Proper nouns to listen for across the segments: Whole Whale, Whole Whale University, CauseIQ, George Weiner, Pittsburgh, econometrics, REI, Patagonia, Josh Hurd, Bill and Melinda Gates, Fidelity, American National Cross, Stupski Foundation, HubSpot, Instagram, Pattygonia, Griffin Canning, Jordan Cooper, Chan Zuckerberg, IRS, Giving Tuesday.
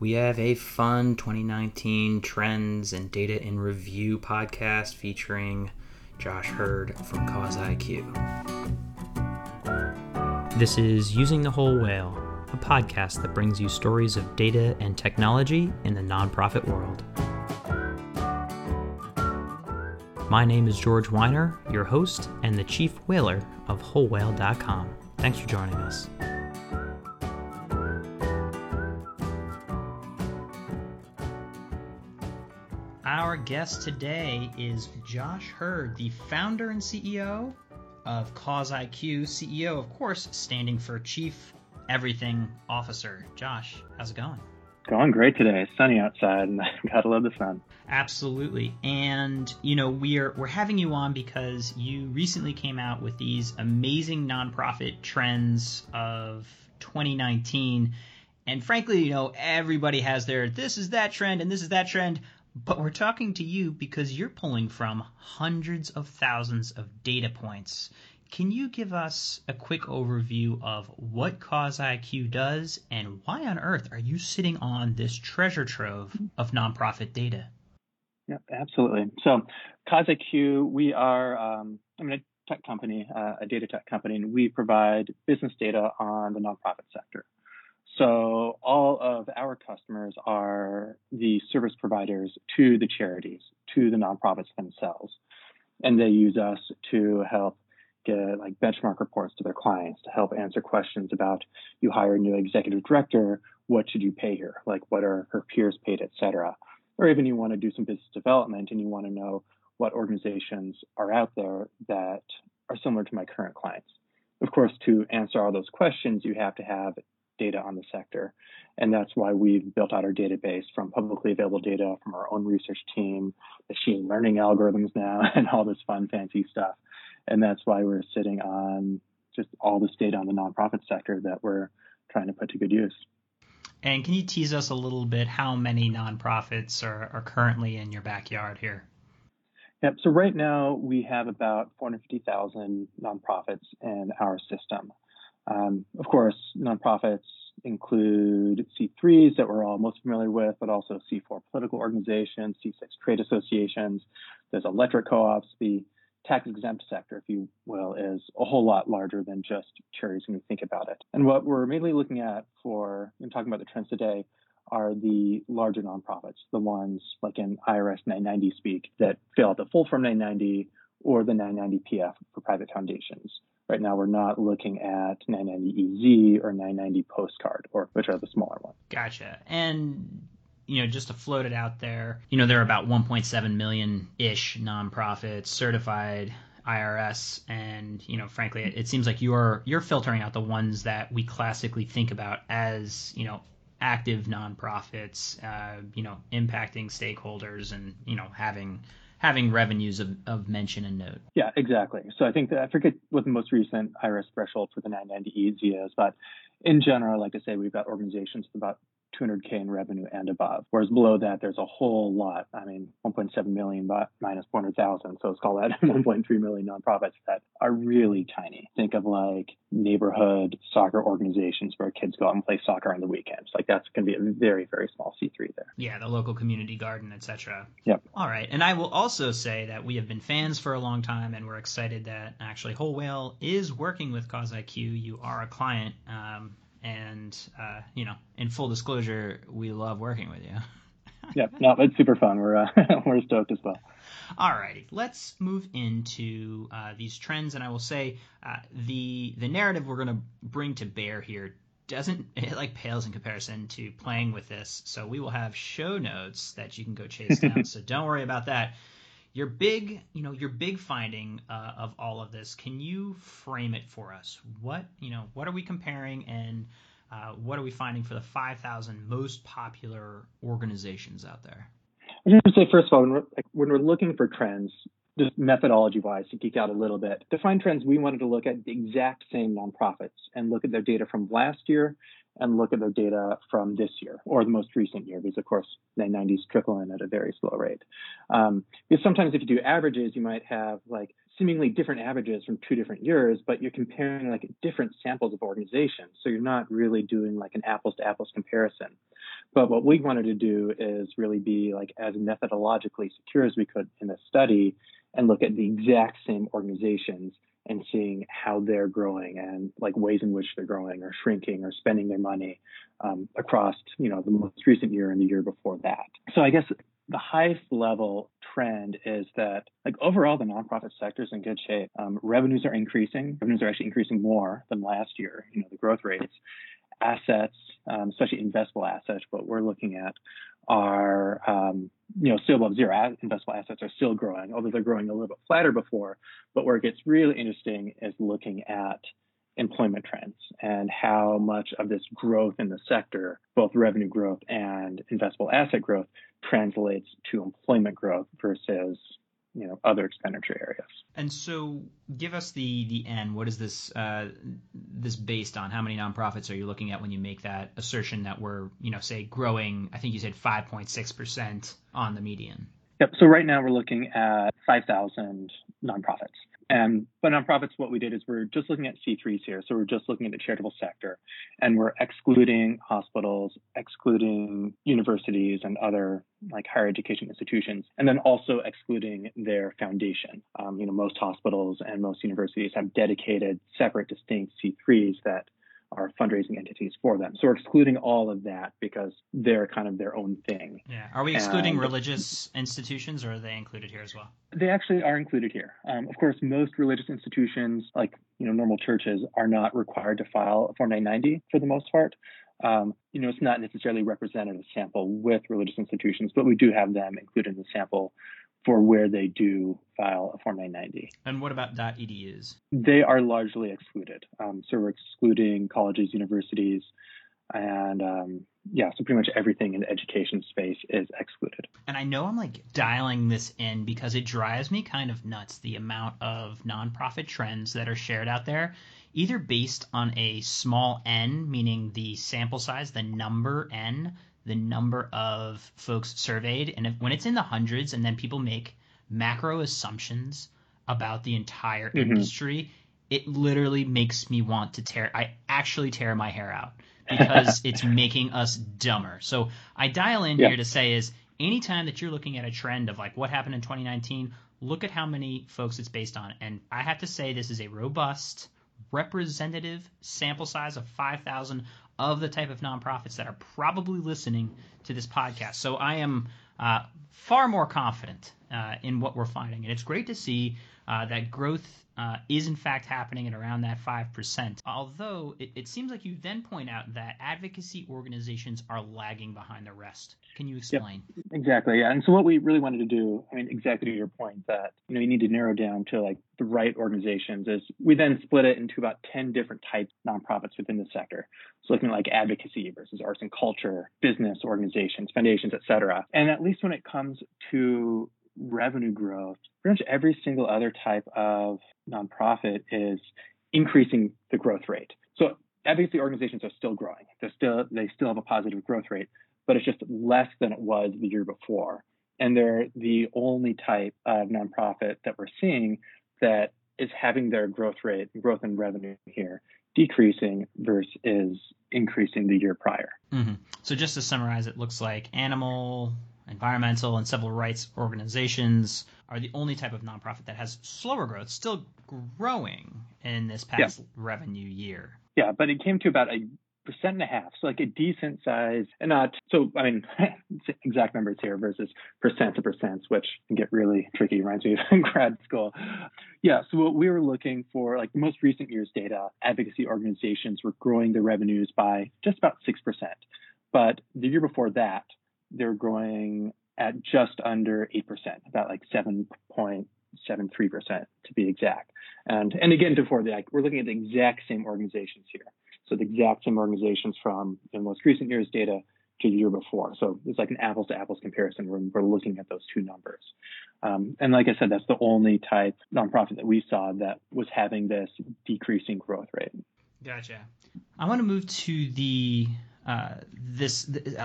We have a fun 2019 Trends and Data in Review podcast featuring Josh Hurd from CauseIQ. This is Using the Whole Whale, a podcast that brings you stories of data and technology in the nonprofit world. My name is George Weiner, your host and the chief whaler of WholeWhale.com. Thanks for joining us. Our guest today is Josh Hurd, the founder and CEO of CauseIQ, CEO, of course, standing for Chief Everything Officer. Josh, how's it going? Going great today. It's sunny outside, and I gotta love the sun. Absolutely. And, you know, we're having you on because you recently came out with these amazing nonprofit trends of 2019. And frankly, you know, everybody has their this is that trend and this is that trend. But we're talking to you because you're pulling from hundreds of thousands of data points. Can you give us a quick overview of what CauseIQ does and why on earth are you sitting on this treasure trove of nonprofit data? Yeah, absolutely. So CauseIQ, we are a tech company, a data tech company, and we provide business data on the nonprofit sector. So all of our customers are the service providers to the charities, to the nonprofits themselves, and they use us to help get like benchmark reports to their clients, to help answer questions about you hire a new executive director, what should you pay her? Like what are her peers paid, et cetera. Or even you want to do some business development and you want to know what organizations are out there that are similar to my current clients. Of course, to answer all those questions, you have to have data on the sector. And that's why we've built out our database from publicly available data, from our own research team, machine learning algorithms now, and all this fun, fancy stuff. And that's why we're sitting on just all this data on the nonprofit sector that we're trying to put to good use. And can you tease us a little bit how many nonprofits are currently in your backyard here? Yep. So right now we have about 450,000 nonprofits in our system. Of course, nonprofits include C3s that we're all most familiar with, but also C4 political organizations, C6 trade associations. There's electric co-ops. The tax-exempt sector, if you will, is a whole lot larger than just charities when you think about it. And what we're mainly looking at for, I'm talking about the trends today, are the larger nonprofits, the ones like in IRS 990 speak that fail at the full form 990 or the 990 PF for private foundations. Right now, we're not looking at 990 EZ or 990 postcard, or which are the smaller ones. Gotcha. And, you know, just to float it out there, you know, there are about 1.7 million-ish nonprofits certified IRS. And, you know, frankly, it seems like you're filtering out the ones that we classically think about as, you know, active nonprofits, you know, impacting stakeholders and, you know, having revenues of mention and note. Yeah, exactly. So I think that, I forget what the most recent IRS threshold for the 990EZ is, but in general, like I say, we've got organizations with about 200K in revenue and above, whereas below that, there's a whole lot. I mean, 1.7 million minus 400,000. So let's call that 1.3 million nonprofits that are really tiny. Think of like neighborhood soccer organizations where kids go out and play soccer on the weekends. Like that's going to be a very, very small C3 there. Yeah, the local community garden, et cetera. Yep. All right. And I will also say that we have been fans for a long time and we're excited that actually Whole Whale is working with CauseIQ. You are a client. And you know, in full disclosure, we love working with you. Yep, no, it's super fun. We're stoked as well. All righty, let's move into these trends. And I will say the narrative we're going to bring to bear here pales in comparison to playing with this. So we will have show notes that you can go chase down. So don't worry about that. Your big finding of all of this. Can you frame it for us? What are we comparing, and what are we finding for the 5,000 most popular organizations out there? I was going to say, first of all, when we're looking for trends, just methodology-wise, to geek out a little bit, to find trends, we wanted to look at the exact same nonprofits and look at their data from last year and look at their data from this year or the most recent year, because of course, 990s trickle in at a very slow rate. Because sometimes if you do averages, you might have like seemingly different averages from two different years, but you're comparing like different samples of organizations. So you're not really doing like an apples to apples comparison. But what we wanted to do is really be like as methodologically secure as we could in the study and look at the exact same organizations and seeing how they're growing and like ways in which they're growing or shrinking or spending their money across, you know, the most recent year and the year before that. So I guess the highest level trend is that like overall, the nonprofit sector is in good shape. Revenues are increasing. Revenues are actually increasing more than last year, you know, the growth rates. Assets, especially investable assets, what we're looking at are, you know, still above zero. Investable assets are still growing, although they're growing a little bit flatter before. But where it gets really interesting is looking at employment trends and how much of this growth in the sector, both revenue growth and investable asset growth, translates to employment growth versus, you know, other expenditure areas. And so give us the N. What is this this based on? How many nonprofits are you looking at when you make that assertion that we're, you know, say growing, I think you said 5.6% on the median? Yep. So right now we're looking at 5,000 nonprofits. And by nonprofits, what we did is we're just looking at C3s here. So we're just looking at the charitable sector, and we're excluding hospitals, excluding universities and other like higher education institutions, and then also excluding their foundation. You know, most hospitals and most universities have dedicated, separate, distinct C3s that are fundraising entities for them. So we're excluding all of that because they're kind of their own thing. Yeah. Are we excluding religious institutions, or are they included here as well? They actually are included here. Of course, most religious institutions, like, you know, normal churches, are not required to file a Form 990 for the most part. You know, it's not necessarily representative sample with religious institutions, but we do have them included in the sample for where they do file a Form 990. And what about .edus? They are largely excluded. So we're excluding colleges, universities, and so pretty much everything in the education space is excluded. And I know I'm like dialing this in because it drives me kind of nuts, the amount of nonprofit trends that are shared out there, either based on a small N, meaning the sample size, the number N, the number of folks surveyed. And when it's in the hundreds and then people make macro assumptions about the entire industry, it literally makes me want to tear my hair out because it's making us dumber. So I dial in here to say is anytime that you're looking at a trend of like what happened in 2019, look at how many folks it's based on. And I have to say this is a robust, representative sample size of 5,000 of the type of nonprofits that are probably listening to this podcast. So I am far more confident in what we're finding. And it's great to see that growth is in fact happening at around that 5%. Although it seems like you then point out that advocacy organizations are lagging behind the rest. Can you explain? Yep, exactly. Yeah. And so what we really wanted to do, I mean, exactly to your point that, you know, you need to narrow down to like the right organizations, is we then split it into about 10 different types of nonprofits within the sector. So looking at like advocacy versus arts and culture, business organizations, foundations, et cetera. And at least when it comes to revenue growth, pretty much every single other type of nonprofit is increasing the growth rate. So advocacy organizations are still growing. They still have a positive growth rate, but it's just less than it was the year before. And they're the only type of nonprofit that we're seeing that is having their growth in revenue here decreasing versus increasing the year prior. Mm-hmm. So just to summarize, it looks like animal, environmental, and civil rights organizations are the only type of nonprofit that has slower growth, still growing in this past revenue year. Yeah, but it came to about 1.5%, so like a decent size, and not so. I mean, exact numbers here versus percents, which can get really tricky. Reminds me of grad school. Yeah, so what we were looking for, like the most recent year's data, advocacy organizations were growing their revenues by just about 6%, but the year before that, they're growing at just under 8%, about like 7.73% to be exact. And again, before that, we're looking at the exact same organizations here. So the exact same organizations from the most recent year's data to the year before. So it's like an apples to apples comparison when we're looking at those two numbers. And like I said, that's the only type nonprofit that we saw that was having this decreasing growth rate. Gotcha. I want to move to the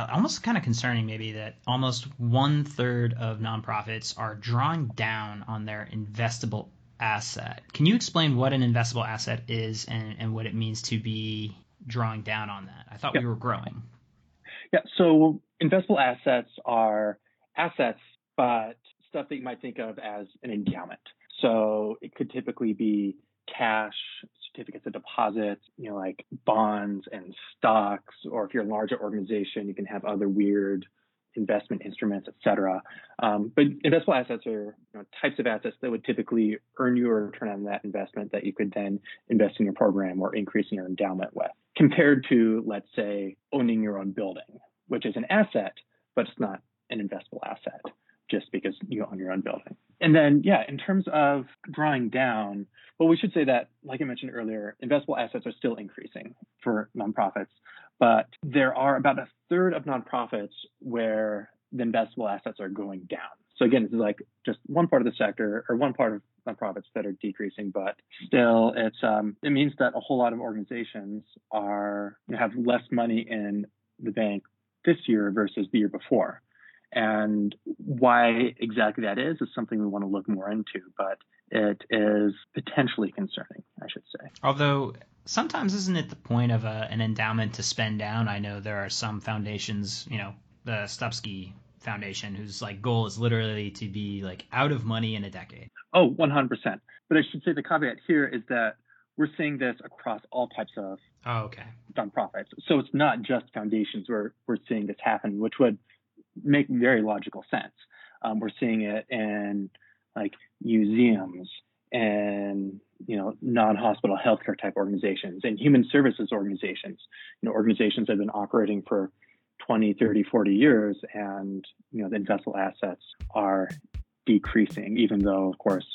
almost kind of concerning maybe that almost 1/3 of nonprofits are drawing down on their investable asset. Can you explain what an investable asset is and what it means to be drawing down on that? I thought we were growing. Yeah. So investable assets are assets, but stuff that you might think of as an endowment. So it could typically be cash, certificates of deposits, you know, like bonds and stocks, or if you're a larger organization, you can have other weird investment instruments, et cetera. But investable assets are, you know, types of assets that would typically earn you a return on that investment that you could then invest in your program or increase in your endowment with, compared to, let's say, owning your own building, which is an asset, but it's not an investable asset just because you own your own building. And then, yeah, in terms of drawing down, well, we should say that, like I mentioned earlier, investable assets are still increasing for nonprofits, but there are about a third of nonprofits where the investable assets are going down. So again, this is like just one part of the sector or one part of nonprofits that are decreasing, but still it's it means that a whole lot of organizations are, you know, have less money in the bank this year versus the year before. And why exactly that is something we want to look more into, but it is potentially concerning, I should say. Although sometimes isn't it the point of an endowment to spend down? I know there are some foundations, you know, the Stupski Foundation, whose like goal is literally to be like out of money in a decade. Oh, 100%. But I should say the caveat here is that we're seeing this across all types of nonprofits. So it's not just foundations where we're seeing this happen, which would make very logical sense. We're seeing it in like museums and, you know, non-hospital healthcare type organizations and human services organizations, you know, organizations that have been operating for 20, 30, 40 years. And, you know, the investable assets are decreasing, even though, of course,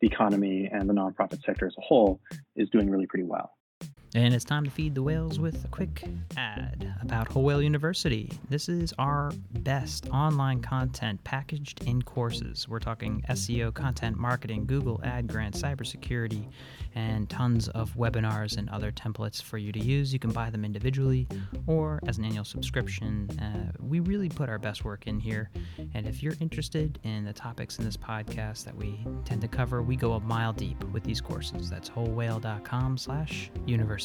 the economy and the nonprofit sector as a whole is doing really pretty well. And it's time to feed the whales with a quick ad about Whole Whale University. This is our best online content packaged in courses. We're talking SEO, content marketing, Google ad grants, cybersecurity, and tons of webinars and other templates for you to use. You can buy them individually or as an annual subscription. We really put our best work in here. And if you're interested in the topics in this podcast that we tend to cover, we go a mile deep with these courses. That's wholewhale.com/university.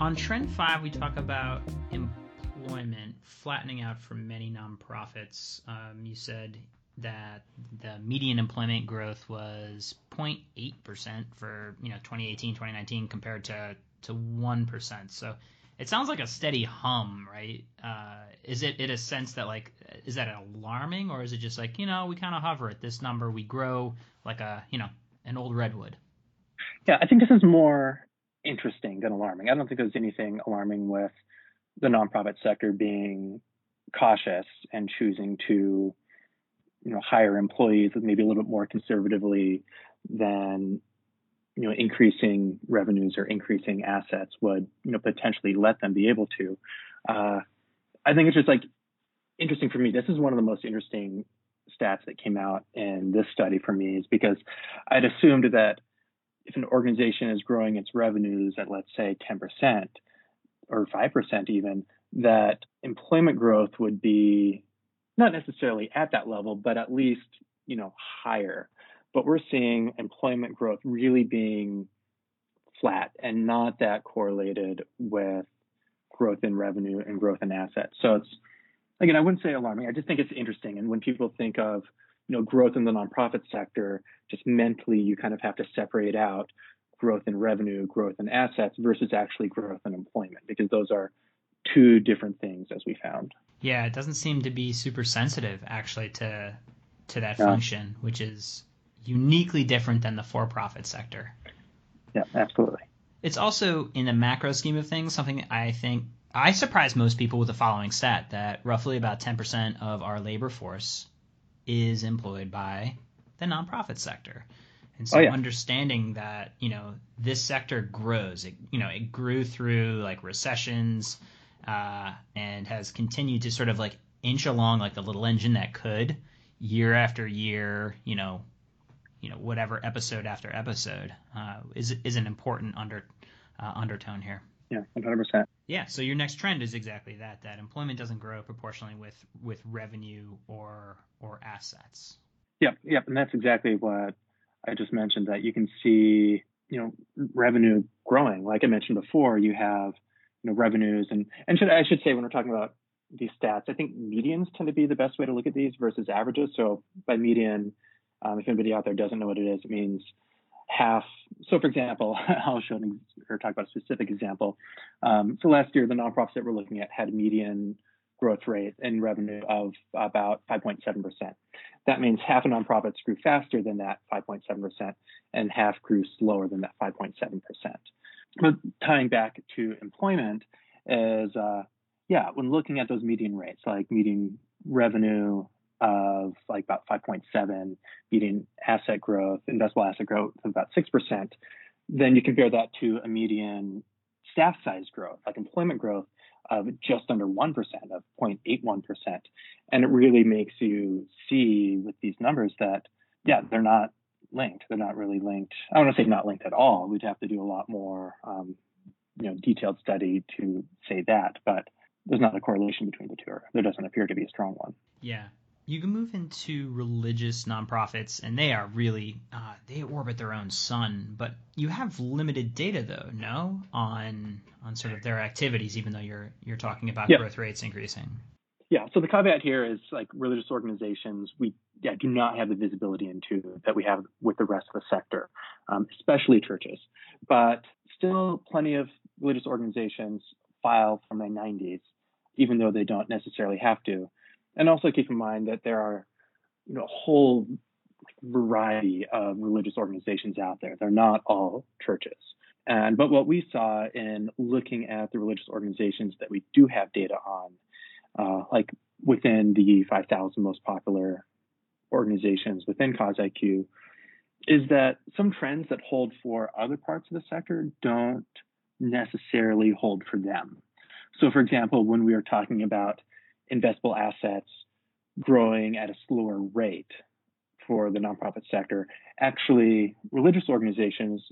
On Trend 5, we talk about employment flattening out for many nonprofits. You said that the median employment growth was 0.8% for 2018, 2019 compared to 1%. So it sounds like a steady hum, right? Is it a sense that like, is that alarming, or is it just like, you know, we kind of hover at this number, we grow like a, you know, an old redwood? Yeah, I think this is more interesting than alarming. I don't think there's anything alarming with the nonprofit sector being cautious and choosing to, you know, hire employees maybe a little bit more conservatively than, you know, increasing revenues or increasing assets would, you know, potentially let them be able to. I think it's just like interesting for me. This is one of the most interesting stats that came out in this study for me, is because I'd assumed that if an organization is growing its revenues at, let's say, 10% or 5% even, that employment growth would be not necessarily at that level, but at least, you know, higher. But we're seeing employment growth really being flat and not that correlated with growth in revenue and growth in assets. So it's, again, I wouldn't say alarming. I just think it's interesting. And when people think of, you know, growth in the nonprofit sector, just mentally, you kind of have to separate out growth in revenue, growth in assets versus actually growth in employment, because those are two different things, as we found. Yeah, it doesn't seem to be super sensitive actually to that function, which is uniquely different than the for-profit sector. Yeah, absolutely. It's also, in the macro scheme of things, something I think I surprised most people with the following stat, that roughly about 10% of our labor force is employed by the nonprofit sector. And so understanding that, you know, this sector grows, it, you know, it grew through like recessions and has continued to sort of like inch along like the little engine that could, year after year, you know, whatever, episode after episode, is an important undertone here. Yeah, 100%. Yeah, so your next trend is exactly that employment doesn't grow proportionally with revenue or assets. Yep. And that's exactly what I just mentioned, that you can see, revenue growing. Like I mentioned before, you have, revenues and I should say, when we're talking about these stats, I think medians tend to be the best way to look at these versus averages. So by median, if anybody out there doesn't know what it is, it means half. So for example, I'll show or talk about a specific example. So last year, the nonprofits that we're looking at had a median growth rate in revenue of about 5.7%. That means half of nonprofits grew faster than that 5.7% and half grew slower than that 5.7%. But tying back to employment is, when looking at those median rates, like median revenue of like about 5.7, median asset growth, investable asset growth of about 6%, then you compare that to a median staff size growth, like employment growth of just under 1%, of 0.81%. And it really makes you see with these numbers that, they're not linked. They're not really linked. I don't want to say not linked at all. We'd have to do a lot more, detailed study to say that, but there's not a correlation between the two, or there doesn't appear to be a strong one. Yeah. You can move into religious nonprofits, and they are really, they orbit their own sun, but you have limited data though, no? On sort of their activities, even though you're talking about growth rates increasing. Yeah. So the caveat here is, like, religious organizations, we do not have the visibility into that we have with the rest of the sector, especially churches, but still plenty of religious organizations file from the 90s, even though they don't necessarily have to. And also keep in mind that there are, a whole variety of religious organizations out there. They're not all churches. But what we saw in looking at the religious organizations that we do have data on, like within the 5,000 most popular organizations within CauseIQ, is that some trends that hold for other parts of the sector don't necessarily hold for them. So, for example, when we are talking about investable assets growing at a slower rate for the nonprofit sector, actually, religious organizations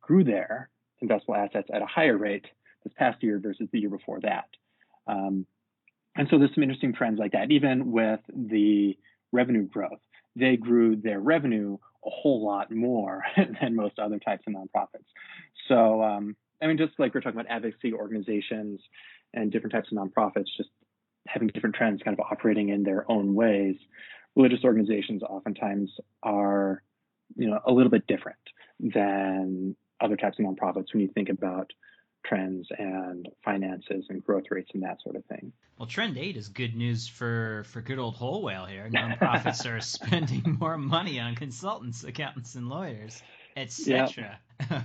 grew their investable assets at a higher rate this past year versus the year before that. And so there's some interesting trends like that. Even with the revenue growth, they grew their revenue a whole lot more than most other types of nonprofits. So, just like we're talking about advocacy organizations and different types of nonprofits, just having different trends kind of operating in their own ways, religious organizations oftentimes are, a little bit different than other types of nonprofits when you think about trends and finances and growth rates and that sort of thing. Well, trend 8 is good news for good old Whole Whale here. Nonprofits are spending more money on consultants, accountants, and lawyers, etc. Yeah.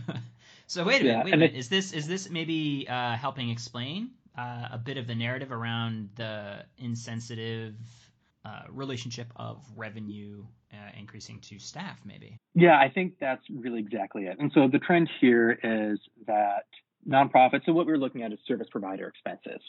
So wait a minute. Is this maybe helping explain a bit of the narrative around the insensitive relationship of revenue increasing to staff, maybe? Yeah, I think that's really exactly it. And so the trend here is that nonprofits, so what we're looking at is service provider expenses,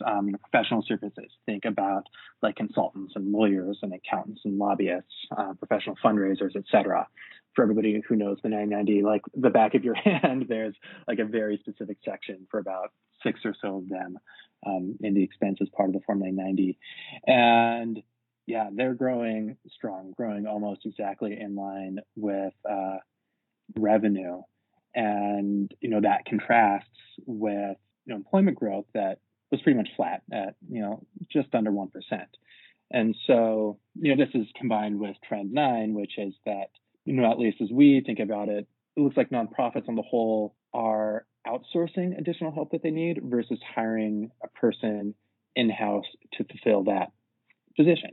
professional services. Think about like consultants and lawyers and accountants and lobbyists, professional fundraisers, et cetera. For everybody who knows the 990, like the back of your hand, there's like a very specific section for about six or so of them in the expenses part of the Form 990. And they're growing strong, growing almost exactly in line with revenue. And, that contrasts with, employment growth that was pretty much flat at, just under 1%. And so, this is combined with trend 9, which is that, at least as we think about it, it looks like nonprofits on the whole are outsourcing additional help that they need versus hiring a person in-house to fulfill that position.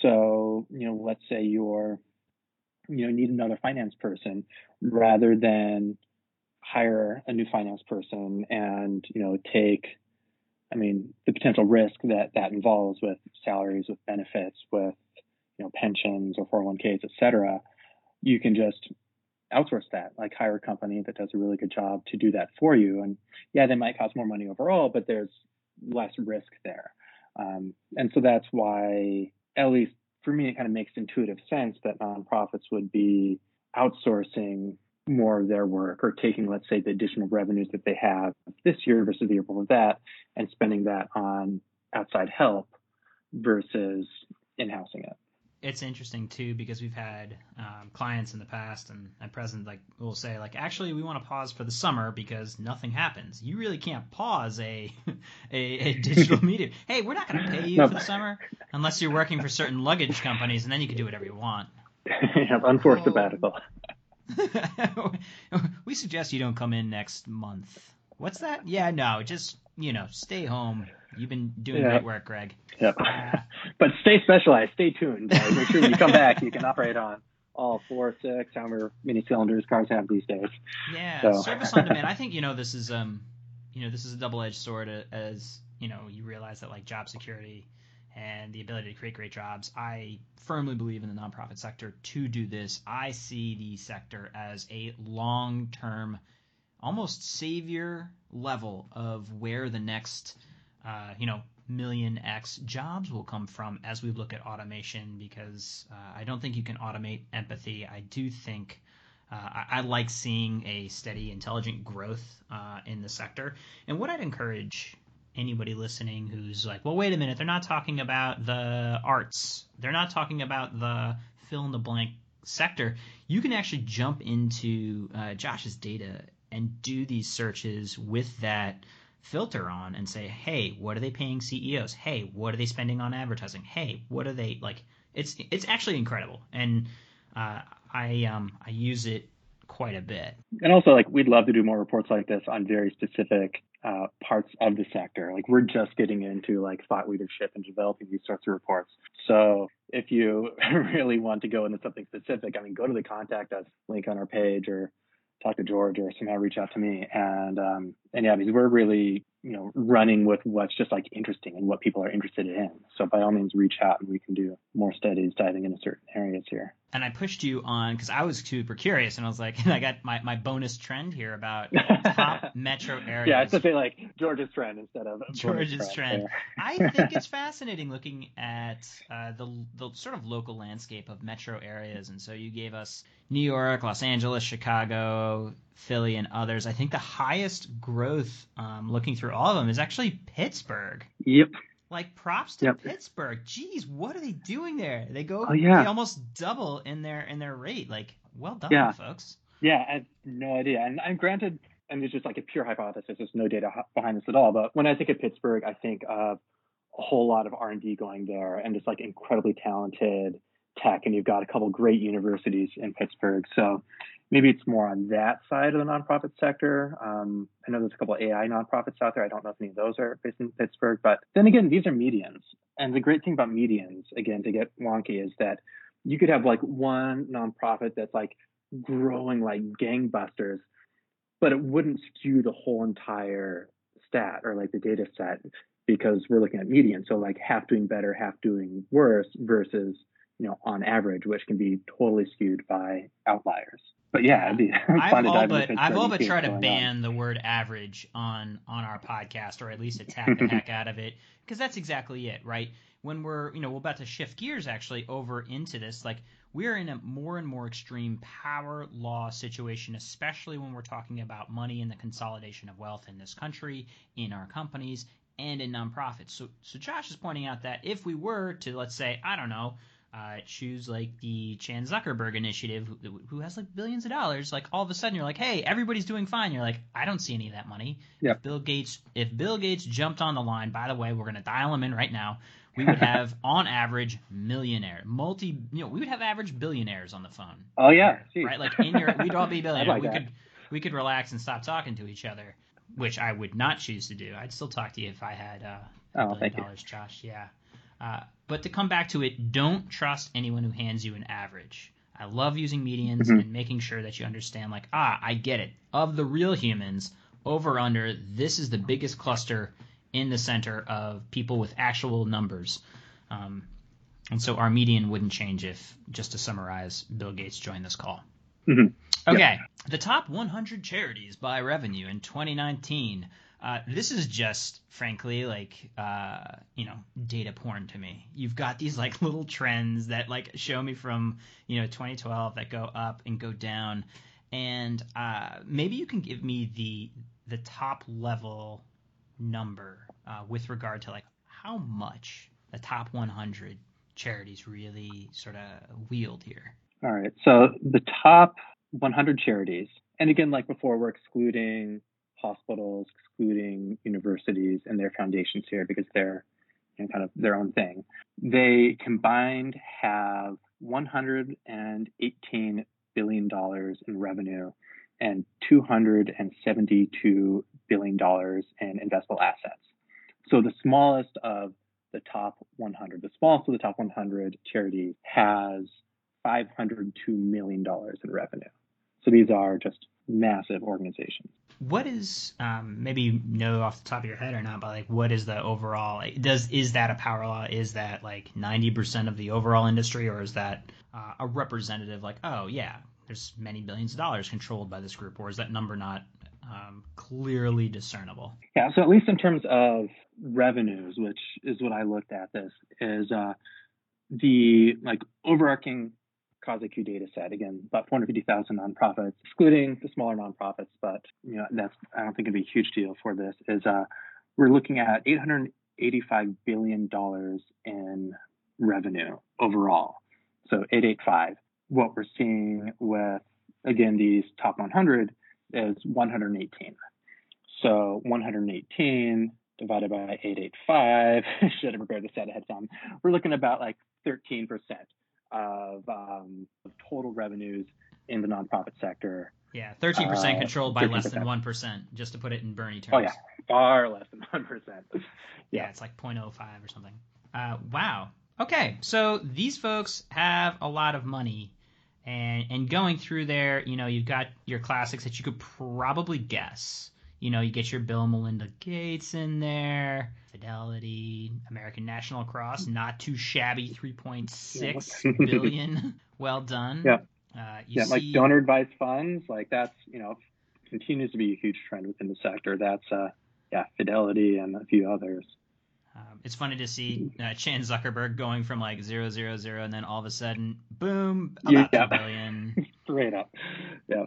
So, let's say you're need another finance person, rather than hire a new finance person and, take, the potential risk that involves with salaries, with benefits, with, pensions or 401ks, et cetera. You can just outsource that, like hire a company that does a really good job to do that for you. And they might cost more money overall, but there's less risk there. And so that's why, at least for me, it kind of makes intuitive sense that nonprofits would be outsourcing more of their work, or taking, let's say, the additional revenues that they have this year versus the year before that, and spending that on outside help versus in-housing it. it's interesting too, because we've had clients in the past and present, like, will say, like, actually, we want to pause for the summer because nothing happens. You really can't pause a digital media. Hey, we're not going to pay you for the summer unless you're working for certain luggage companies, and then you can do whatever you want. Unforced sabbatical. We suggest you don't come in next month. What's that? Yeah, no, just, you know, stay home. You've been doing great work, Greg. Yep. But stay specialized. Stay tuned. Make sure when you come back, you can operate on all 4, 6, however many cylinders cars have these days. Yeah, so. Service on demand. I think, you know, this is a double-edged sword, as, you know, you realize that, like, job security and the ability to create great jobs. I firmly believe in the nonprofit sector to do this. I see the sector as a long-term, almost savior level of where the next – million X jobs will come from as we look at automation, because I don't think you can automate empathy. I do think I like seeing a steady, intelligent growth in the sector. And what I'd encourage anybody listening who's like, well, wait a minute, they're not talking about the arts. They're not talking about the fill in the blank sector. You can actually jump into Josh's data and do these searches with that filter on and say, hey, what are they paying CEOs? Hey, what are they spending on advertising? Hey, what are they like? It's actually incredible, and I use it quite a bit. And also, like, we'd love to do more reports like this on very specific parts of the sector. Like, we're just getting into, like, thought leadership and developing these sorts of reports. So if you really want to go into something specific, I mean, go to the Contact Us link on our page, or talk to George, or somehow reach out to me. And yeah, because we're really, you know, running with what's just, like, interesting and what people are interested in. So by all means, reach out, and we can do more studies diving into certain areas here. And I pushed you on, because I was super curious, and I was like, I got my bonus trend here about top metro areas. Yeah, it's a bit like George's trend instead of George's trend. I think it's fascinating looking at the sort of local landscape of metro areas. And so you gave us New York, Los Angeles, Chicago, Philly, and others. I think the highest growth, looking through all of them, is actually Pittsburgh. Yep. Like, props to Pittsburgh. Geez, what are they doing there? They go, they almost double in their rate. Like, well done, folks. Yeah, I have no idea. And granted, and it's just like a pure hypothesis. There's no data behind this at all. But when I think of Pittsburgh, I think of a whole lot of R&D going there, and just, like, incredibly talented tech. And you've got a couple great universities in Pittsburgh. So maybe it's more on that side of the nonprofit sector. I know there's a couple of AI nonprofits out there. I don't know if any of those are based in Pittsburgh. But then again, these are medians. And the great thing about medians, again, to get wonky, is that you could have, like, one nonprofit that's, like, growing like gangbusters, but it wouldn't skew the whole entire stat or, like, the data set, because we're looking at median. So, like, half doing better, half doing worse versus, you know, on average, which can be totally skewed by outliers. But yeah, it'd be fun to dive into. I've all but tried to ban the word average on our podcast, or at least attack the heck out of it, because that's exactly it, right? When we're, you know, we're about to shift gears actually over into this, like, we're in a more and more extreme power law situation, especially when we're talking about money and the consolidation of wealth in this country, in our companies, and in nonprofits. So Josh is pointing out that if we were to, let's say, I don't know, choose, like, the Chan Zuckerberg initiative, who has, like, billions of dollars, like, all of a sudden you're like, hey, everybody's doing fine. You're like, I don't see any of that money. Yep. If Bill Gates jumped on the line, by the way, we're going to dial him in right now, we would have on average we would have average billionaires on the phone. Oh yeah. Jeez. Right? Like, we'd all be billionaires. Like, we could relax and stop talking to each other, which I would not choose to do. I'd still talk to you if I had $1 billion, Josh. Yeah. But to come back to it, don't trust anyone who hands you an average. I love using medians and making sure that you understand, like, I get it. Of the real humans, over under, this is the biggest cluster in the center of people with actual numbers. And so our median wouldn't change if, just to summarize, Bill Gates joined this call. Mm-hmm. Okay. Yep. The top 100 charities by revenue in 2019. This is just, frankly, like, data porn to me. You've got these, like, little trends that, like, show me from, 2012 that go up and go down. And maybe you can give me the top level number with regard to, like, how much the top 100 charities really sort of wield here? All right. So the top 100 charities, and again, like before, we're excluding hospitals, excluding universities and their foundations here because they're kind of their own thing. They combined have $118 billion in revenue and $272 billion in investable assets. So the smallest of the top 100, charities has $502 million in revenue. So these are just massive organizations. What is, maybe you know off the top of your head or not, but like what is the overall, like, is that a power law? Is that like 90% of the overall industry, or is that a representative like, oh yeah, there's many billions of dollars controlled by this group, or is that number not clearly discernible? Yeah, so at least in terms of revenues, which is what I looked at, this is the like overarching CauseIQ data set, again, about 450,000 nonprofits, excluding the smaller nonprofits, but you know, that's, I don't think it'd be a huge deal for this, is we're looking at $885 billion in revenue overall. So 885. What we're seeing with, again, these top 100 is 118. So 118 divided by 885, should have prepared the set ahead of time. We're looking about like 13%. Of total revenues in the nonprofit sector. Yeah, 13% controlled by 13%. Less than 1%, just to put it in Bernie terms. Oh, yeah, far less than 1%. Yeah, it's like 0.05 or something. Wow. Okay, so these folks have a lot of money. And going through there, you know, you've got your classics that you could probably guess. You know, you get your Bill and Melinda Gates in there, Fidelity, American National Cross, not too shabby, 3.6 billion. Well done. Yeah. Like donor advised funds, like that's, you know, continues to be a huge trend within the sector. That's, Fidelity and a few others. It's funny to see Chan Zuckerberg going from like 000 and then all of a sudden, boom, about 2 billion. Straight up. Yeah.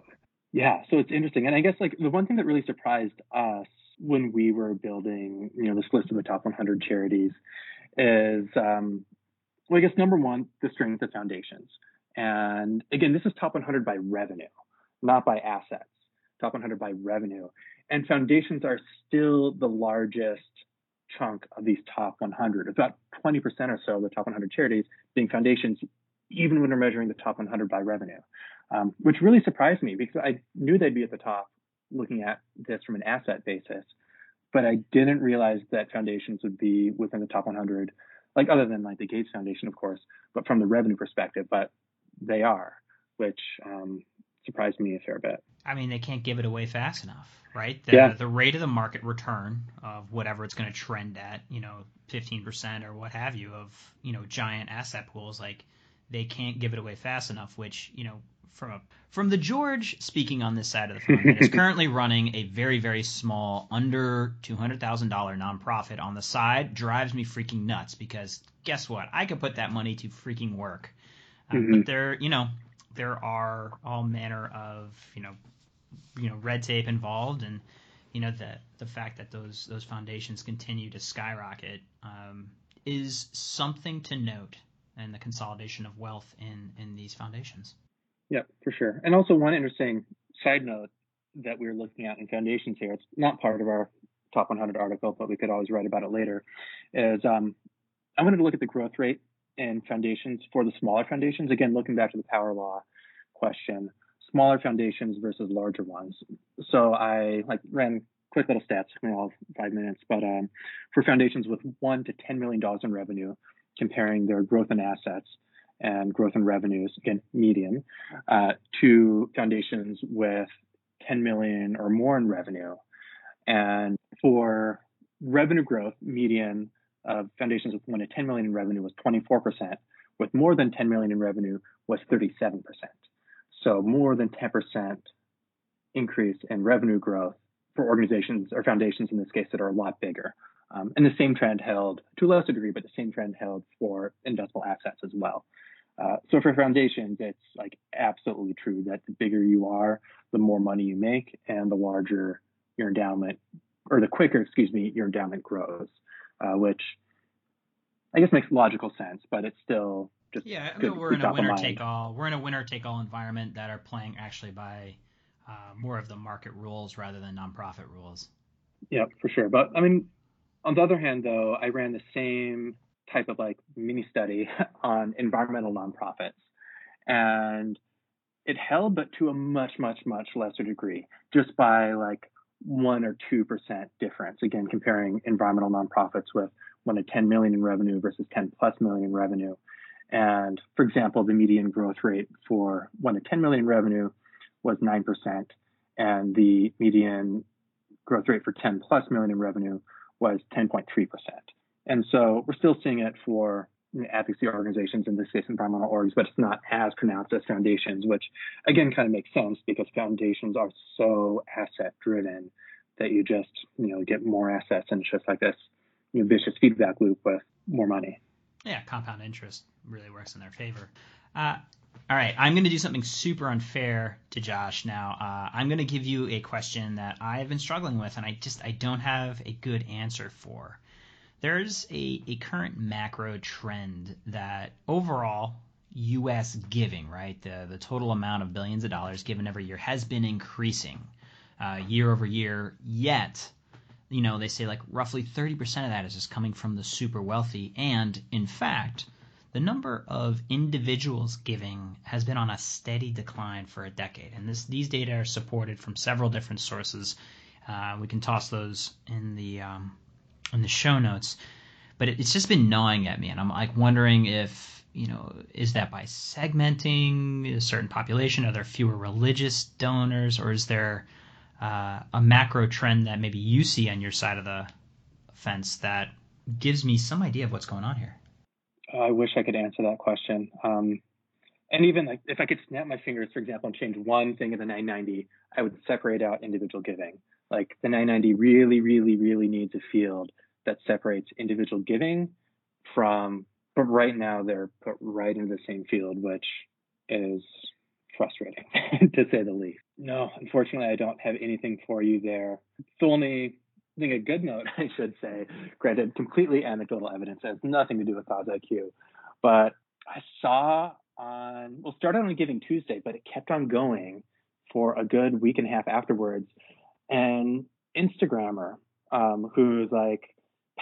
Yeah, so it's interesting. And I guess like the one thing that really surprised us when we were building, you know, this list of the top 100 charities is, well, I guess number one, the strength of foundations. And again, this is top 100 by revenue, not by assets, top 100 by revenue. And foundations are still the largest chunk of these top 100, about 20% or so of the top 100 charities being foundations, even when we're measuring the top 100 by revenue. Which really surprised me because I knew they'd be at the top looking at this from an asset basis, but I didn't realize that foundations would be within the top 100, like other than like the Gates Foundation, of course, but from the revenue perspective, but they are, which surprised me a fair bit. I mean, they can't give it away fast enough, right? The rate of the market return of whatever it's going to trend at, you know, 15% or what have you of, you know, giant asset pools, like they can't give it away fast enough, which, you know, from the George speaking on this side of the phone that is currently running a very, very small, under $200,000 nonprofit on the side, drives me freaking nuts because guess what? I could put that money to freaking work. But there are all manner of, red tape involved. And, you know, the fact that those foundations continue to skyrocket is something to note in the consolidation of wealth in these foundations. Yeah, for sure. And also one interesting side note that we were looking at in foundations here, it's not part of our top 100 article, but we could always write about it later, is I wanted to look at the growth rate in foundations for the smaller foundations. Again, looking back to the power law question, smaller foundations versus larger ones. So I ran quick little stats, took me all 5 minutes, but for foundations with $1 to $10 million in revenue, comparing their growth in assets and growth in revenues, again, median, to foundations with 10 million or more in revenue. And for revenue growth, median of foundations with 1 to 10 million in revenue was 24%, with more than 10 million in revenue was 37%. So more than 10% increase in revenue growth for organizations or foundations in this case that are a lot bigger. And the same trend held to a lesser degree, but the same trend held for investable assets as well. So for foundations, it's absolutely true that the bigger you are, the more money you make and the larger your endowment, or the quicker, your endowment grows, which I guess makes logical sense, but it's still just we're in a winner-take-all. We're in a winner-take-all environment that are playing actually by more of the market rules rather than nonprofit rules. Yeah, for sure. But I mean, on the other hand, though, I ran the same type of like mini study on environmental nonprofits, and it held, but to a much lesser degree, just by like 1 or 2% difference. Again, comparing environmental nonprofits with 1 to 10 million in revenue versus 10+ million in revenue. And for example, the median growth rate for 1 to 10 million in revenue was 9%, and the median growth rate for 10+ million in revenue was 10.3%. And so we're still seeing it for advocacy organizations, in this case, environmental orgs, but it's not as pronounced as foundations, which again kind of makes sense because foundations are so asset driven that you just, get more assets, and it's just like this vicious feedback loop with more money. Yeah, compound interest really works in their favor. All right, I'm going to do something super unfair to Josh now. I'm going to give you a question that I've been struggling with, and I don't have a good answer for. There's a current macro trend that overall U.S. giving, right, the total amount of billions of dollars given every year has been increasing year over year, yet they say like roughly 30% of that is just coming from the super wealthy. And in fact, the number of individuals giving has been on a steady decline for a decade. And these data are supported from several different sources. We can toss those in the show notes. But it's just been gnawing at me. And I'm like wondering if, is that by segmenting a certain population? Are there fewer religious donors, or is there a macro trend that maybe you see on your side of the fence that gives me some idea of what's going on here? I wish I could answer that question. And even like if I could snap my fingers, for example, and change one thing in the 990, I would separate out individual giving. Like the 990 really needs a field that separates individual giving from, but right now they're put right into the same field, which is frustrating to say the least. No, unfortunately, I don't have anything for you there. It's only, I think, a good note, I should say, granted, completely anecdotal evidence has nothing to do with CauseIQ, but I saw started on Giving Tuesday, but it kept on going for a good week and a half afterwards. An Instagrammer who's like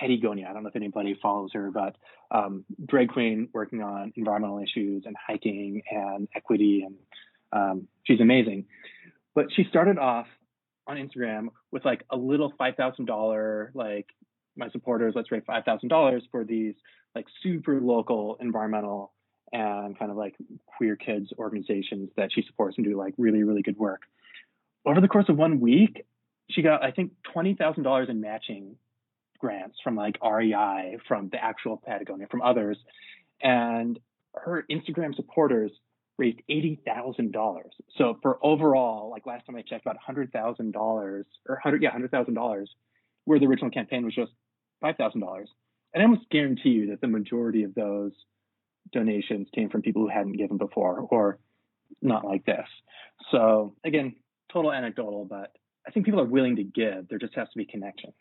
Pattygonia, I don't know if anybody follows her, but drag queen working on environmental issues and hiking and equity, and she's amazing. But she started off on Instagram with like a little $5,000, like, my supporters, let's raise $5,000 for these like super local environmental and kind of like queer kids organizations that she supports and do like really good work. Over the course of 1 week, she got, I think, $20,000 in matching grants from like REI, from the actual Patagonia, from others. And her Instagram supporters raised $80,000. So for overall, like last time I checked, about $100,000, where the original campaign was just $5,000. And I almost guarantee you that the majority of those donations came from people who hadn't given before, or not like this. So again, total anecdotal, but I think people are willing to give. There just has to be connection.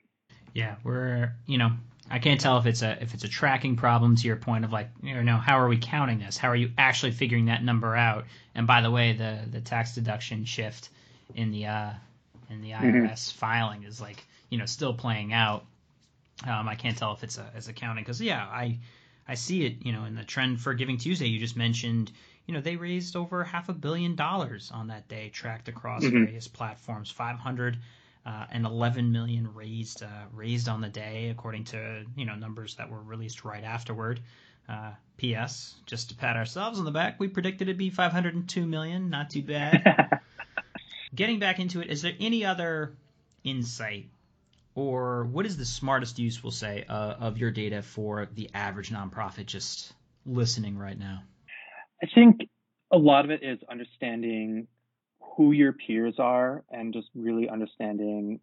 Yeah, we're, I can't tell if it's a tracking problem, to your point of like, how are we counting this? How are you actually figuring that number out? And by the way, the tax deduction shift in the IRS filing is like, still playing out. I can't tell if it's a counting, because I see it, in the trend for Giving Tuesday. You just mentioned, they raised over $500 million on that day, tracked across various platforms, 500. And 11 million raised on the day, according to numbers that were released right afterward. P.S. Just to pat ourselves on the back, we predicted it'd be 502 million. Not too bad. Getting back into it, is there any other insight, or what is the smartest use, we'll say, of your data for the average nonprofit just listening right now? I think a lot of it is understanding who your peers are and just really understanding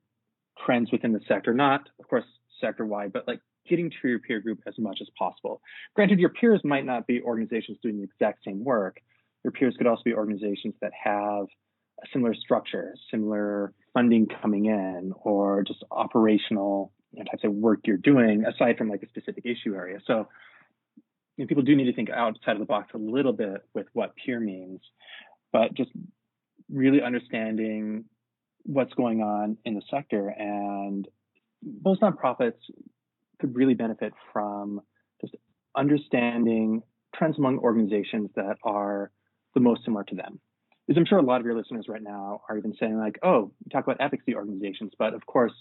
trends within the sector, not, of course, sector-wide, but like getting to your peer group as much as possible. Granted, your peers might not be organizations doing the exact same work. Your peers could also be organizations that have a similar structure, similar funding coming in, or just operational types of work you're doing aside from like a specific issue area. So you know, people do need to think outside of the box a little bit with what peer means, but just really understanding what's going on in the sector. And most nonprofits could really benefit from just understanding trends among organizations that are the most similar to them. Because I'm sure a lot of your listeners right now are even saying like, oh, you talk about advocacy organizations, but of course,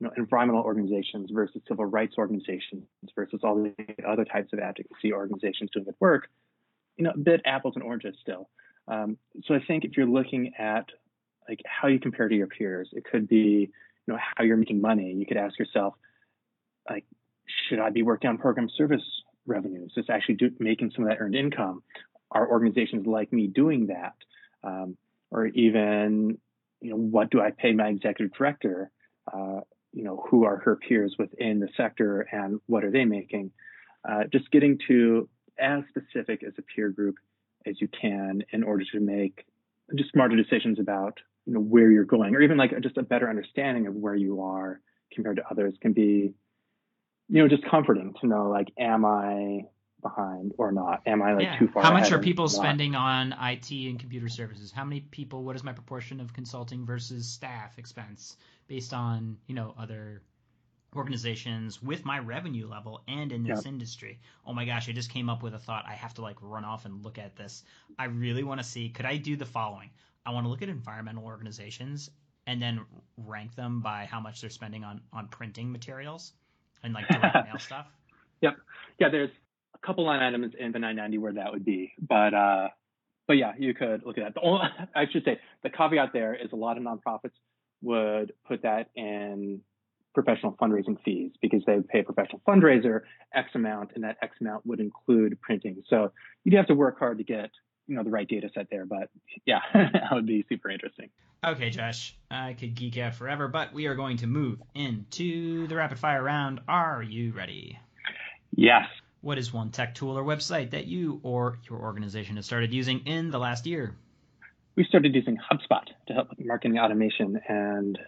you know, environmental organizations versus civil rights organizations versus all the other types of advocacy organizations doing good work, you know, a bit apples and oranges still. So I think if you're looking at like how you compare to your peers, it could be, you know, how you're making money. You could ask yourself, like, should I be working on program service revenues? Is actually making some of that earned income? Are organizations like me doing that? Or even, you know, what do I pay my executive director? You know, who are her peers within the sector and what are they making? Just getting to as specific as a peer group as you can in order to make just smarter decisions about, you know, where you're going, or even like just a better understanding of where you are compared to others can be, you know, just comforting to know, like, am I behind or not? Am I like too far? How much are people spending on IT and computer services? How many people, what is my proportion of consulting versus staff expense based on, you know, other organizations with my revenue level and in this industry? Oh my gosh, I just came up with a thought. I have to like run off and look at this. I really want to see, could I do the following? I want to look at environmental organizations and then rank them by how much they're spending on printing materials and like direct mail stuff. Yep. Yeah. There's a couple line items in the 990 where that would be, but yeah, you could look at that. The only, I should say the caveat there is a lot of nonprofits would put that in professional fundraising fees because they would pay a professional fundraiser X amount, and that X amount would include printing. So you'd have to work hard to get, you know, the right data set there, but yeah, that would be super interesting. Okay, Josh, I could geek out forever, but we are going to move into the rapid fire round. Are you ready? Yes. What is one tech tool or website that you or your organization has started using in the last year? We started using HubSpot to help with marketing automation and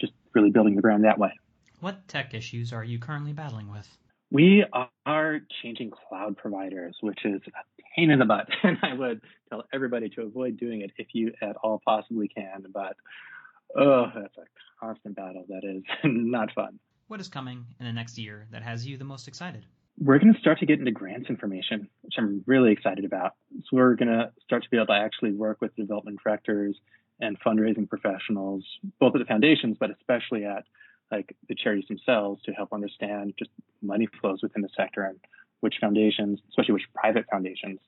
just really building the brand that way. What tech issues are you currently battling with? We are changing cloud providers, which is a pain in the butt. And I would tell everybody to avoid doing it if you at all possibly can. But, oh, that's a constant battle. That is not fun. What is coming in the next year that has you the most excited? We're going to start to get into grants information, which I'm really excited about. So we're going to start to be able to actually work with development directors and fundraising professionals, both at the foundations, but especially at like the charities themselves, to help understand just money flows within the sector and which foundations, especially which private foundations,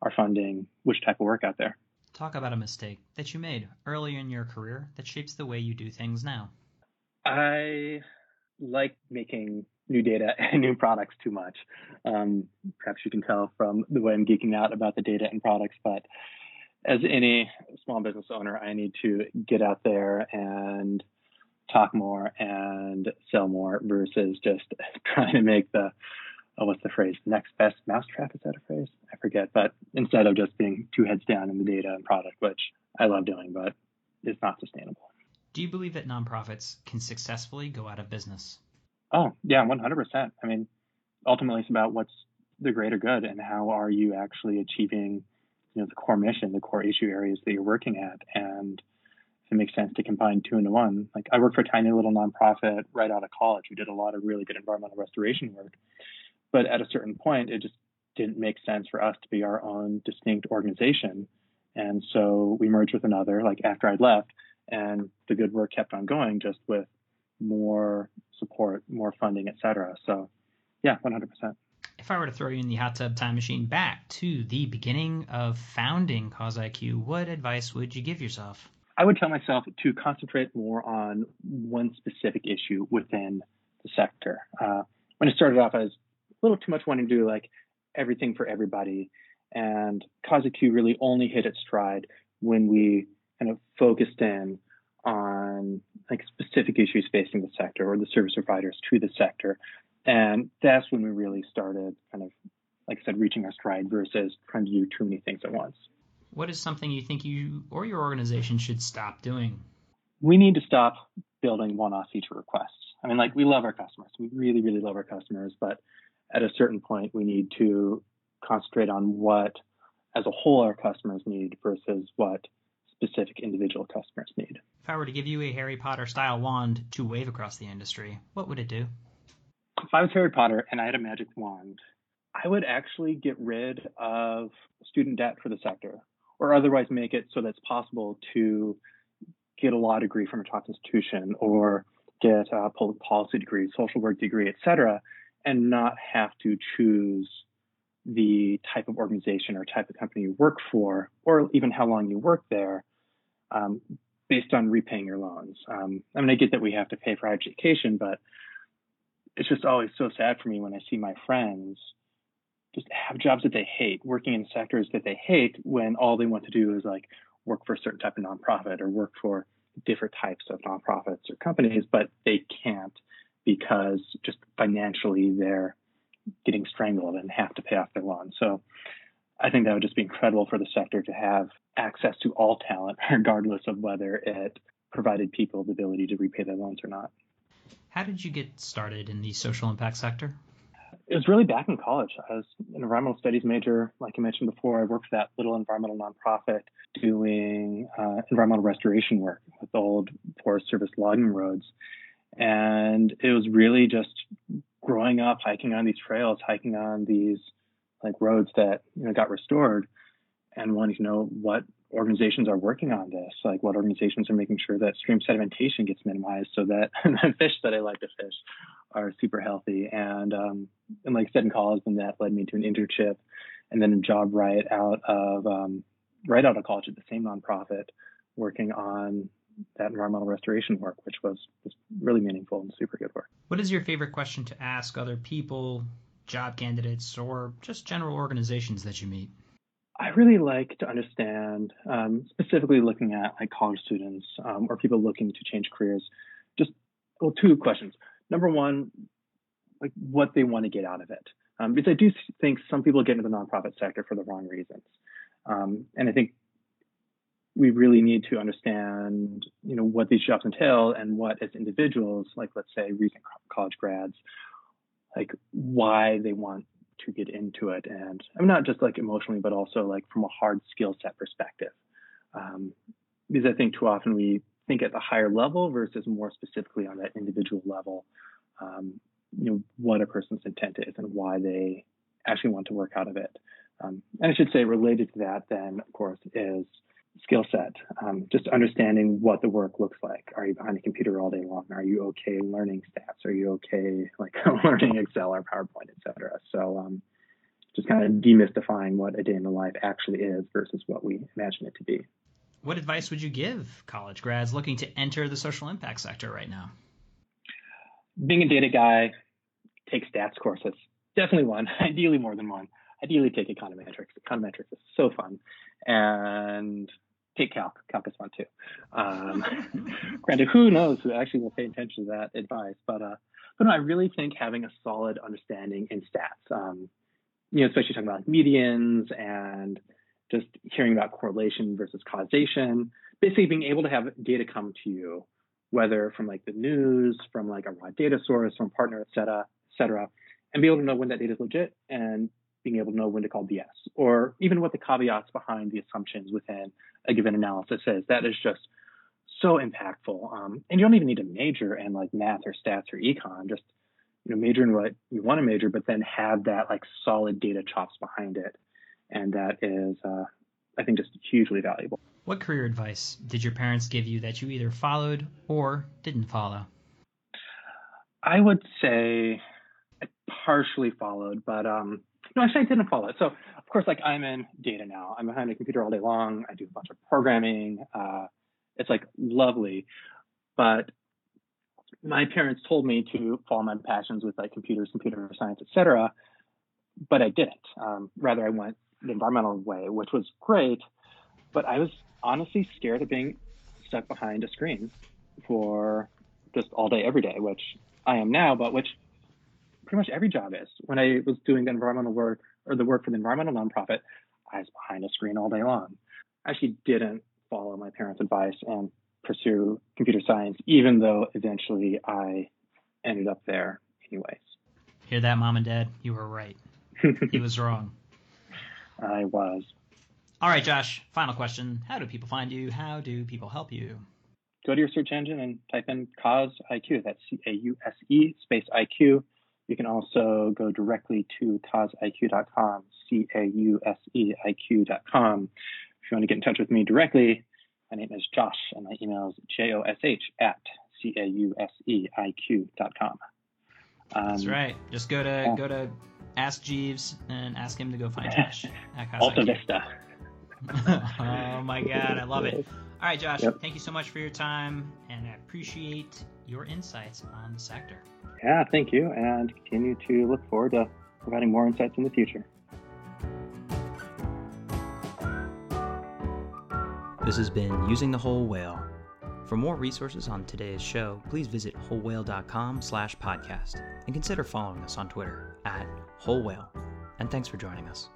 are funding which type of work out there. Talk about a mistake that you made earlier in your career that shapes the way you do things now. I like making new data and new products too much. Perhaps you can tell from the way I'm geeking out about the data and products, but as any small business owner, I need to get out there and talk more and sell more versus just trying to make the, oh, what's the phrase? Next best mousetrap, is that a phrase? I forget. But instead of just being two heads down in the data and product, which I love doing, but it's not sustainable. Do you believe that nonprofits can successfully go out of business? Oh, yeah, 100%. I mean, ultimately it's about what's the greater good and how are you actually achieving, you know, the core mission, the core issue areas that you're working at. And it makes sense to combine two into one. Like, I worked for a tiny little nonprofit right out of college who did a lot of really good environmental restoration work. But at a certain point, it just didn't make sense for us to be our own distinct organization. And so we merged with another, like after I'd left, and the good work kept on going just with more support, more funding, et cetera. So yeah, 100%. If I were to throw you in the hot tub time machine back to the beginning of founding CauseIQ, what advice would you give yourself? I would tell myself to concentrate more on one specific issue within the sector. When I started off, I was a little too much wanting to do like everything for everybody. And CauseIQ really only hit its stride when we kind of focused in on like specific issues facing the sector or the service providers to the sector. And that's when we really started kind of, like I said, reaching our stride versus trying to do too many things at once. What is something you think you or your organization should stop doing? We need to stop building one-off feature requests. I mean, like, we love our customers. We really, really love our customers. But at a certain point, we need to concentrate on what as a whole our customers need versus what specific individual customers need. If I were to give you a Harry Potter style wand to wave across the industry, what would it do? If I was Harry Potter and I had a magic wand, I would actually get rid of student debt for the sector, or otherwise make it so that it's possible to get a law degree from a top institution or get a public policy degree, social work degree, et cetera, and not have to choose the type of organization or type of company you work for, or even how long you work there, based on repaying your loans. I mean, I get that we have to pay for our education, but it's just always so sad for me when I see my friends just have jobs that they hate, working in sectors that they hate, when all they want to do is like work for a certain type of nonprofit or work for different types of nonprofits or companies, but they can't because just financially they're getting strangled and have to pay off their loan. So I think that would just be incredible for the sector to have access to all talent, regardless of whether it provided people the ability to repay their loans or not. How did you get started in the social impact sector? It was really back in college. I was an environmental studies major. Like I mentioned before, I worked for that little environmental nonprofit doing environmental restoration work with old Forest Service logging roads. And it was really just growing up, hiking on these trails, hiking on these like roads that, you know, got restored, and wanting to know what organizations are working on this, like what organizations are making sure that stream sedimentation gets minimized so that the fish that I like to fish are super healthy. And like I said, in college, then that led me to an internship and then a job right out of college at the same nonprofit, working on that environmental restoration work, which was really meaningful and super good work. What is your favorite question to ask other people, job candidates, or just general organizations that you meet? I really like to understand, specifically looking at like college students or people looking to change careers, just two questions. Number one, like what they want to get out of it. Because I do think some people get into the nonprofit sector for the wrong reasons. And I think we really need to understand, you know, what these jobs entail and what as individuals, like let's say recent college grads, like why they want to get into it. And I'm not just like emotionally, but also like from a hard skill set perspective. Because I think too often we think at the higher level versus more specifically on that individual level, you know, what a person's intent is and why they actually want to work out of it. And I should say related to that then, of course, is skill set, just understanding what the work looks like. Are you behind a computer all day long? Are you okay learning stats? Are you okay like learning Excel or PowerPoint, et cetera? So just kind of demystifying what a day in the life actually is versus what we imagine it to be. What advice would you give college grads looking to enter the social impact sector right now? Being a data guy, take stats courses. Definitely one, ideally more than one. Ideally take econometrics. Econometrics is so fun. And take calc. Calc is fun too. Granted, who knows who actually will pay attention to that advice. But no, I really think having a solid understanding in stats, you know, especially talking about medians and just hearing about correlation versus causation, basically being able to have data come to you, whether from like the news, from like a raw data source, from a partner, et cetera, and be able to know when that data is legit and being able to know when to call BS, or even what the caveats behind the assumptions within a given analysis is. That is just so impactful. And you don't even need to major in like math or stats or econ, just, you know, major in what you want to major, but then have that like solid data chops behind it. And that is, I think, just hugely valuable. What career advice did your parents give you that you either followed or didn't follow? I would say I partially followed, but no, actually I didn't follow it. So of course, like I'm in data now. I'm behind a computer all day long. I do a bunch of programming. It's like lovely. But my parents told me to follow my passions with like computers, computer science, et cetera. But I didn't. Rather, I went the environmental way, which was great. But I was honestly scared of being stuck behind a screen for just all day, every day, which I am now, but which pretty much every job is. When I was doing the environmental work or the work for the environmental nonprofit, I was behind a screen all day long. I actually didn't follow my parents' advice and pursue computer science, even though eventually I ended up there anyways. Hear that, Mom and Dad? You were right. He was wrong. I was. All right, Josh, final question. How do people find you? How do people help you? Go to your search engine and type in CauseIQ. That's C-A-U-S-E space IQ. You can also go directly to causeiq.com, C-A-U-S-E-I-Q.com. If you want to get in touch with me directly, my name is Josh, and my email is josh@causeiq.com. That's right. Just go to Ask Jeeves and ask him to go find Josh at CauseIQ. Alta Vista. Oh my God, I love it. All right, Josh, Thank you so much for your time, and I appreciate your insights on the sector. Yeah, thank you, and continue to look forward to providing more insights in the future. This has been Using the Whole Whale. For more resources on today's show, please visit wholewhale.com/podcast and consider following us on Twitter @Whole Whale. And thanks for joining us.